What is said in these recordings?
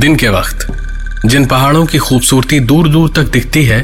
दिन के वक्त जिन पहाड़ों की खूबसूरती दूर दूर तक दिखती है,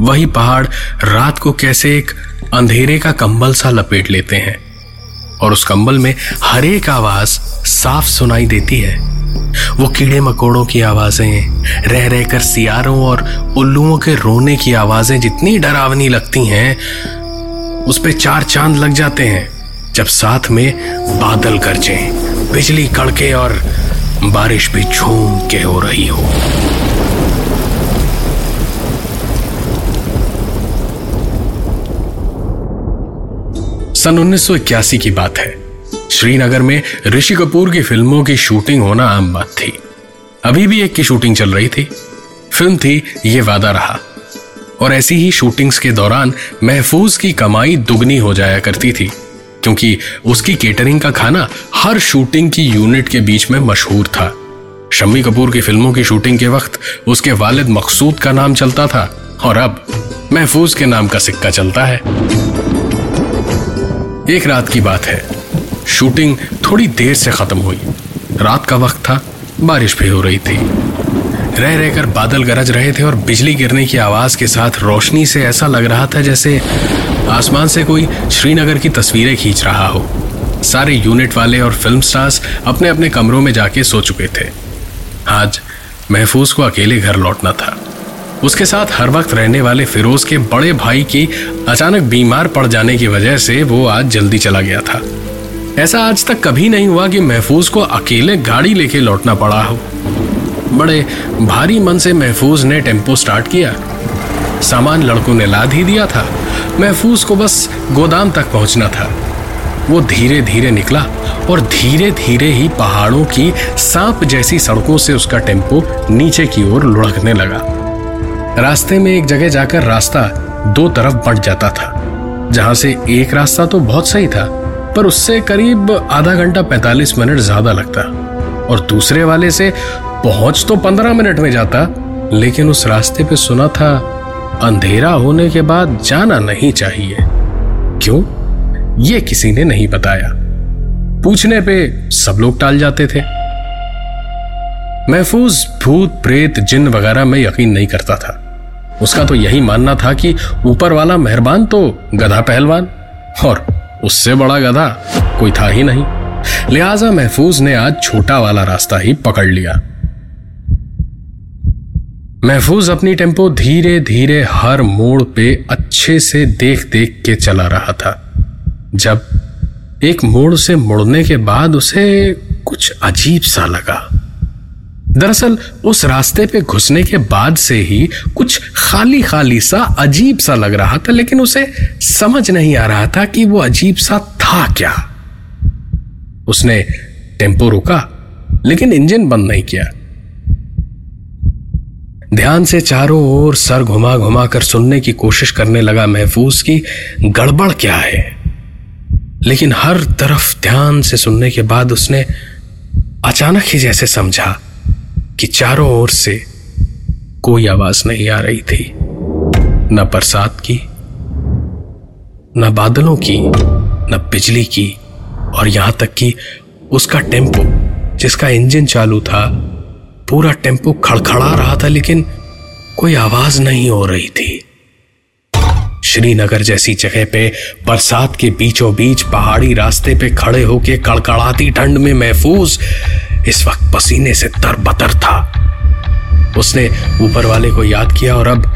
वही पहाड़ रात को कैसे एक अंधेरे का कंबल सा लपेट लेते हैं और उस कंबल में हर एक आवाज साफ सुनाई देती है। वो कीड़े मकोड़ों की आवाजें, रह रहकर सियारों और उल्लुओं के रोने की आवाजें जितनी डरावनी लगती हैं, उस पे चार चांद लग जाते हैं जब साथ में बादल गरजें, बिजली कड़के और बारिश भी झूम के हो रही हो। सन 1981 की बात है। श्रीनगर में ऋषि कपूर की फिल्मों की शूटिंग होना आम बात थी। अभी भी एक की शूटिंग चल रही थी। फिल्म थी ये वादा रहा, और ऐसी ही शूटिंग्स के दौरान महफूज की कमाई दुगनी हो जाया करती थी, क्योंकि उसकी केटरिंग का खाना हर शूटिंग की यूनिट के बीच में मशहूर था। शम्मी कपूर की फिल्मों की शूटिंग के वक्त उसके वालिद मकसूद का नाम चलता था और अब महफूज के नाम का सिक्का चलता है। एक रात की बात है, शूटिंग थोड़ी देर से खत्म हुई। रात का वक्त था, बारिश भी हो रही थी, रह रहकर बादल गरज रहे थे और बिजली गिरने की आवाज के साथ रोशनी से ऐसा लग रहा था जैसे आसमान से कोई श्रीनगर की तस्वीरें खींच रहा हो। सारे यूनिट वाले और फिल्म स्टार्स अपने अपने कमरों में जाके सो चुके थे। आज महफूज को अकेले घर लौटना था। उसके साथ हर वक्त रहने वाले फिरोज के बड़े भाई की अचानक बीमार पड़ जाने की वजह से वो आज जल्दी चला गया था। ऐसा आज तक कभी नहीं हुआ कि महफूज को अकेले गाड़ी लेके लौटना पड़ा हो। बड़े भारी मन से महफूज ने टेम्पो स्टार्ट किया। सामान लड़कों ने लाद ही दिया था, महफूज को बस गोदाम तक पहुंचना था। वो धीरे धीरे निकला और धीरे धीरे ही पहाड़ों की सांप जैसी सड़कों से उसका टेम्पो नीचे की ओर लुढ़कने लगा। रास्ते में एक जगह जाकर रास्ता दो तरफ बंट जाता था, जहां से एक रास्ता तो बहुत सही था पर उससे करीब आधा घंटा 45 मिनट ज्यादा लगता, और दूसरे वाले से पहुंच तो 15 मिनट में जाता, लेकिन उस रास्ते पे सुना था अंधेरा होने के बाद जाना नहीं चाहिए। क्यों, ये किसी ने नहीं बताया। पूछने पे सब लोग टाल जाते थे। महफूज भूत प्रेत जिन वगैरह में यकीन नहीं करता था। उसका तो यही मानना था कि ऊपर वाला मेहरबान तो गधा पहलवान, और उससे बड़ा गधा कोई था ही नहीं। लिहाजा महफूज ने आज छोटा वाला रास्ता ही पकड़ लिया। महफूज अपनी टेम्पो धीरे धीरे हर मोड़ पे अच्छे से देख देख के चला रहा था। जब एक मोड़ से मुड़ने के बाद उसे कुछ अजीब सा लगा। दरअसल उस रास्ते पे घुसने के बाद से ही कुछ खाली खाली सा अजीब सा लग रहा था, लेकिन उसे समझ नहीं आ रहा था कि वो अजीब सा था क्या। उसने टेम्पो रोका, लेकिन इंजन बंद नहीं किया। ध्यान से चारों ओर सर घुमा घुमा कर सुनने की कोशिश करने लगा महफूज की गड़बड़ क्या है, लेकिन हर तरफ ध्यान से सुनने के बाद उसने अचानक ही जैसे समझा कि चारों ओर से कोई आवाज नहीं आ रही थी, न बरसात की, न बादलों की, न बिजली की, और यहां तक कि उसका टेम्पो जिसका इंजन चालू था, पूरा टेम्पो खड़खड़ा रहा था, लेकिन कोई आवाज नहीं हो रही थी। श्रीनगर जैसी जगह पे बरसात के बीचों बीच पहाड़ी रास्ते पे खड़े होके कड़कड़ाती ठंड में महफूज इस वक्त पसीने से तरबतर था। उसने ऊपर वाले को याद किया और अब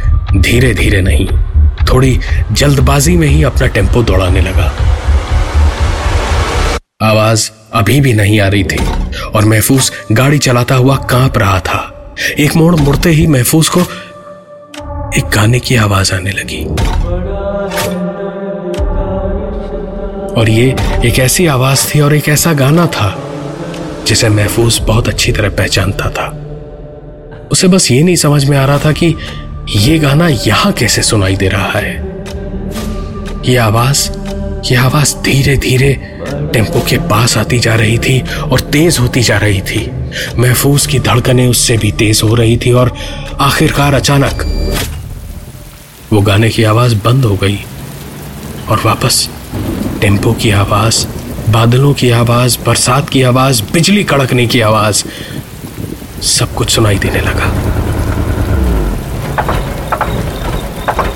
धीरे धीरे नहीं, थोड़ी जल्दबाजी में ही अपना टेम्पो दौड़ाने लगा। आवाज अभी भी नहीं आ रही थी और महफूज गाड़ी चलाता हुआ कांप रहा था। एक मोड़ मुड़ते ही महफूज को एक गाने की आवाज आने लगी, और ये एक ऐसी आवाज थी और एक ऐसा गाना था जिसे महफूज बहुत अच्छी तरह पहचानता था। उसे बस ये नहीं समझ में आ रहा था कि ये गाना यहां कैसे सुनाई दे रहा है। ये आवाज धीरे धीरे टेम्पो के पास आती जा रही थी और तेज होती जा रही थी। महफूज की धड़कनें उससे भी तेज हो रही थी और आखिरकार अचानक वो गाने की आवाज बंद हो गई और वापस टेम्पो की आवाज, बादलों की आवाज, बरसात की आवाज, बिजली कड़कने की आवाज, सब कुछ सुनाई देने लगा।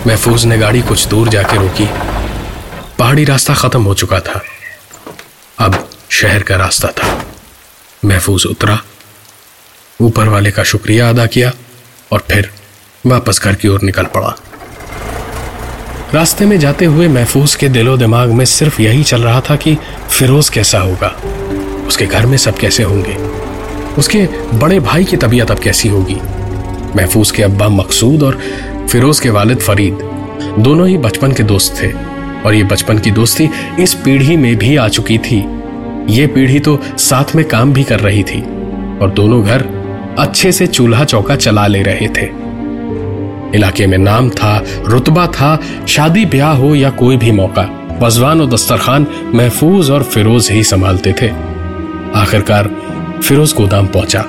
महफूज ने गाड़ी कुछ दूर जाके रोकी। पहाड़ी रास्ता खत्म हो चुका था, अब शहर का रास्ता था। महफूज उतरा, ऊपर वाले का शुक्रिया अदा किया और फिर वापस घर की ओर निकल पड़ा। रास्ते में जाते हुए महफूज के दिलो दिमाग में सिर्फ यही चल रहा था कि फिरोज कैसा होगा, उसके घर में सब कैसे होंगे, उसके बड़े भाई की तबीयत अब कैसी होगी। महफूज के अब्बा मकसूद और फिरोज के वालिद फरीद दोनों ही बचपन के दोस्त थे और ये बचपन की दोस्ती इस पीढ़ी में भी आ चुकी थी। ये पीढ़ी तो साथ में काम भी कर रही थी और दोनों घर अच्छे से चूल्हा चौका चला ले रहे थे। इलाके में नाम था, रुतबा था। शादी ब्याह हो या कोई भी मौका, वजवान और दस्तरखान महफूज और फिरोज ही संभालते थे। आखिरकार फिरोज गोदाम पहुंचा।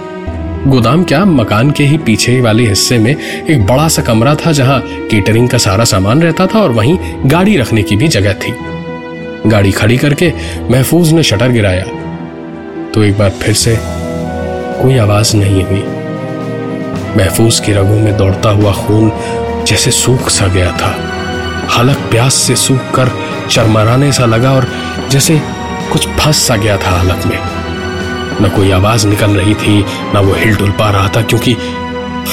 गोदाम क्या, मकान के ही पीछे वाले हिस्से में एक बड़ा सा कमरा था जहां केटरिंग का सारा सामान रहता था और वहीं गाड़ी रखने की भी जगह थी। गाड़ी खड़ी करके महफूज ने शटर गिराया तो एक बार फिर से कोई आवाज नहीं हुई। महफूज की रगों में दौड़ता हुआ खून जैसे सूख सा गया था। हालक प्यास से सूख कर चरमराने सा लगा और जैसे कुछ फंस सा गया था हालक में। न कोई आवाज निकल रही थी, न वो हिल डुल पा रहा था, क्योंकि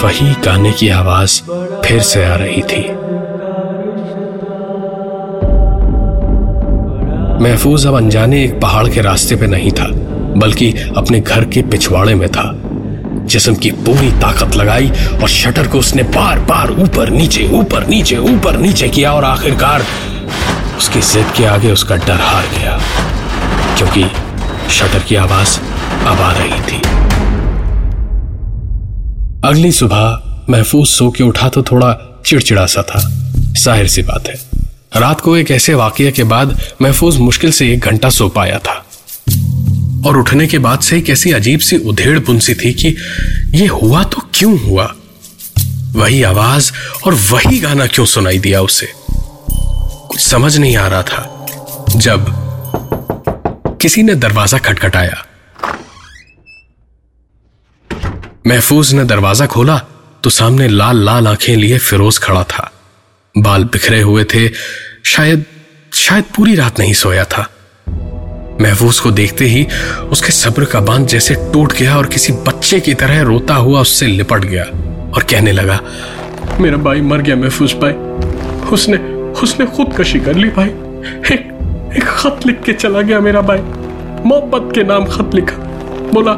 वही गाने की आवाज फिर से आ रही थी। महफूज अब अनजाने एक पहाड़ के रास्ते पे नहीं था, बल्कि अपने घर के पिछवाड़े में था। जिस्म की पूरी ताकत लगाई और शटर को उसने बार बार ऊपर नीचे किया और आखिरकार उसकी जिद के आगे उसका डर हार गया, क्योंकि शटर की आवाज अब आ रही थी। अगली सुबह महफूज सो के उठा तो थोड़ा चिड़चिड़ा सा था। जाहिर सी बात है, रात को एक ऐसे वाकये के बाद महफूज मुश्किल से 1 घंटा सो पाया था और उठने के बाद से एक ऐसी अजीब सी उधेड़ पुंसी थी कि ये हुआ तो क्यों हुआ। वही आवाज और वही गाना क्यों सुनाई दिया उसे, कुछ समझ नहीं आ रहा था। जब किसी ने दरवाजा खटखटाया, महफूज ने दरवाजा खोला तो सामने लाल लाल आंखें लिए फिरोज खड़ा था। बाल बिखरे हुए थे, शायद पूरी रात नहीं सोया था। महफूज को देखते ही उसके सब्र का बांध जैसे टूट गया और किसी बच्चे की तरह रोता हुआ उससे लिपट गया और कहने लगा, मेरा भाई मर गया महफूज भाई, उसने खुदकशी कर ली भाई। एक खत लिख के चला गया मेरा भाई, मोहब्बत के नाम खत लिखा। बोला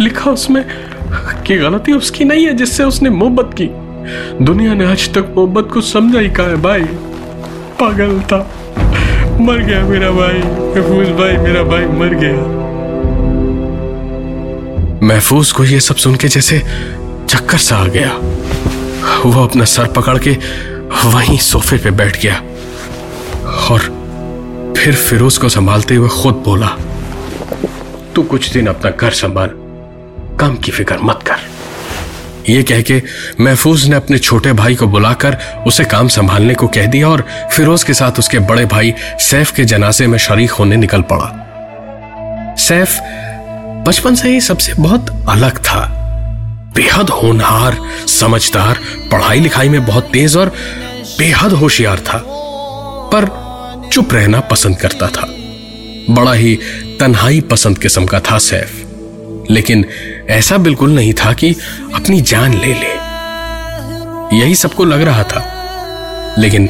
लिखा उसमें कि गलती उसकी नहीं है जिससे उसने मोहब्बत की। दुनिया ने आज तक मोहब्बत को समझा ही कहा है भाई। पागल था, मर गया मेरा भाई महफूज भाई, मेरा भाई मर गया। महफूज को यह सब सुन के जैसे चक्कर सा आ गया। वो अपना सर पकड़ के वहीं सोफे पे बैठ गया और फिर फिरोज को संभालते हुए खुद बोला, तू कुछ दिन अपना घर संभाल, काम की फिक्र मत कर। यह कह के महफूज ने अपने छोटे भाई को बुलाकर उसे काम संभालने को कह दिया और फिरोज के साथ उसके बड़े भाई सैफ के जनाजे में शरीक होने निकल पड़ा। सैफ बचपन से ही सबसे बहुत अलग था। बेहद होनहार, समझदार, पढ़ाई लिखाई में बहुत तेज और बेहद होशियार था, पर चुप रहना पसंद करता था। बड़ा ही तन्हाई पसंद किस्म का था सैफ, लेकिन ऐसा बिल्कुल नहीं था कि अपनी जान ले ले, यही सबको लग रहा था। लेकिन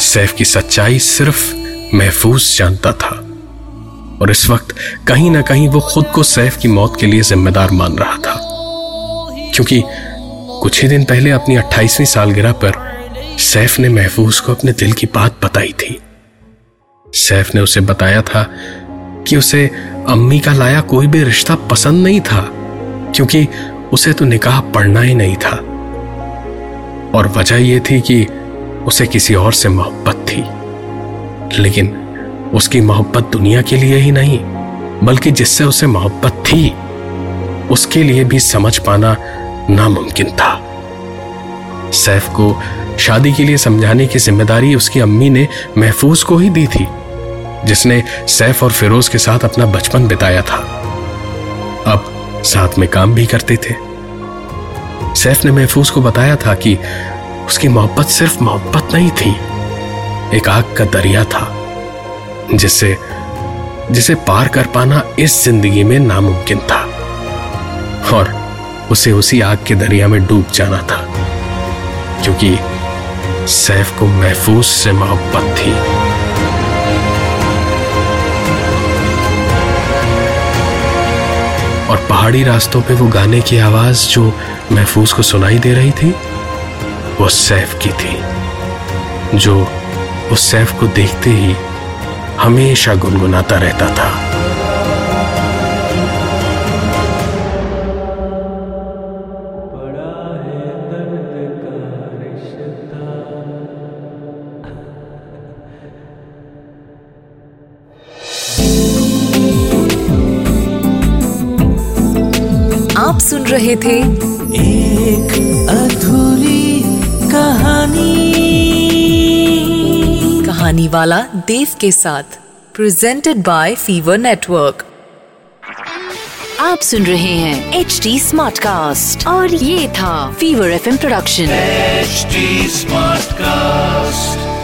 सैफ की सच्चाई सिर्फ महफूज जानता था और इस वक्त कहीं ना कहीं वो खुद को सैफ की मौत के लिए जिम्मेदार मान रहा था, क्योंकि कुछ ही दिन पहले अपनी 28वीं सालगिरह पर सैफ ने महफूज को अपने दिल की बात बताई थी। सैफ ने उसे बताया था कि उसे अम्मी का लाया कोई भी रिश्ता पसंद नहीं था, क्योंकि उसे तो निकाह पढ़ना ही नहीं था। और वजह यह थी कि उसे किसी और से मोहब्बत थी, लेकिन उसकी मोहब्बत दुनिया के लिए ही नहीं, बल्कि जिससे उसे मोहब्बत थी उसके लिए भी समझ पाना नामुमकिन था। सैफ को शादी के लिए समझाने की जिम्मेदारी उसकी अम्मी ने महफूज को ही दी थी, जिसने सैफ और फिरोज के साथ अपना बचपन बिताया था। अब साथ में काम भी करते थे। सैफ ने महफूज को बताया था कि उसकी मोहब्बत सिर्फ मोहब्बत नहीं थी, एक आग का दरिया था जिसे पार कर पाना इस जिंदगी में नामुमकिन था, और उसे उसी आग के दरिया में डूब जाना था, क्योंकि सैफ को महफूज से मोहब्बत थी। और पहाड़ी रास्तों पे वो गाने की आवाज जो महफूज को सुनाई दे रही थी, वो सैफ की थी, जो उस सैफ को देखते ही हमेशा गुनगुनाता रहता था। आप सुन रहे थे एक अधूरी कहानी, कहानी वाला देव के साथ, प्रेजेंटेड बाय फीवर नेटवर्क। आप सुन रहे हैं HD Smartcast और ये था fever FM production HD Smartcast।